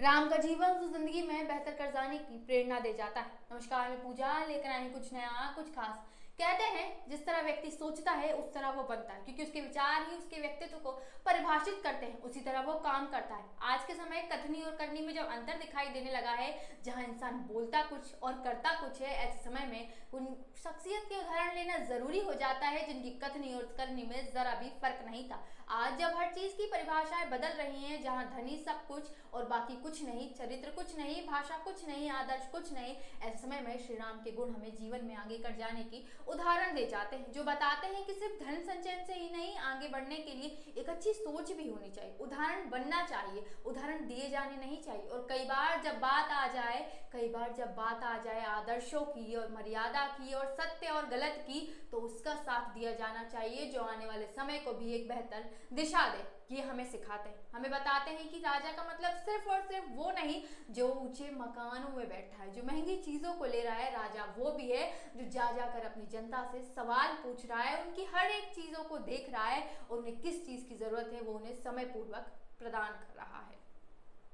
राम का जीवन तो जिंदगी में बेहतर कर जाने की प्रेरणा दे जाता है। नमस्कार, मैं पूजा लेकर आई हूं कुछ नया कुछ खास। कहते हैं जिस तरह व्यक्ति सोचता है उस तरह वो बनता है, क्योंकि उसके विचार ही उसके व्यक्तित्व को परिभाषित करते हैं, उसी तरह वो काम करता है। आज के समय कथनी और करनी में जब अंतर दिखाई देने लगा है, जहां इंसान बोलता कुछ और करता कुछ है, ऐसे समय में उन शख्सियत के उदाहरण लेना जरूरी हो जाता है जिनकी कथनी और करनी में जरा भी फर्क नहीं था। आज जब हर चीज की परिभाषाएं बदल रही हैं, जहाँ धनी सब कुछ और बाकी कुछ नहीं, चरित्र कुछ नहीं, भाषा कुछ नहीं, आदर्श कुछ नहीं, ऐसे समय में श्री राम के गुण हमें जीवन में आगे कर जाने की उदाहरण दे जाते हैं, जो बताते हैं कि सिर्फ धन संचयन से ही नहीं, आगे बढ़ने के लिए एक अच्छी सोच भी होनी चाहिए। उदाहरण बनना चाहिए, उदाहरण दिए जाने नहीं चाहिए। और कई बार जब बात आ जाए आदर्शों की और मर्यादा की और सत्य और गलत की, तो उसका साथ दिया जाना चाहिए, जो आने वाले समय को भी एक बेहतर दिशा दे। ये हमें सिखाते हैं, हमें बताते हैं कि राजा का मतलब सिर्फ और सिर्फ वो नहीं जो ऊंचे मकानों में बैठा है, जो महंगी चीजों को ले रहा है। राजा वो भी है जो जा जाकर अपनी जनता से सवाल पूछ रहा है, उनकी हर एक चीजों को देख रहा है और उन्हें किस चीज की जरूरत है वो उन्हें समय पूर्वक प्रदान कर रहा है।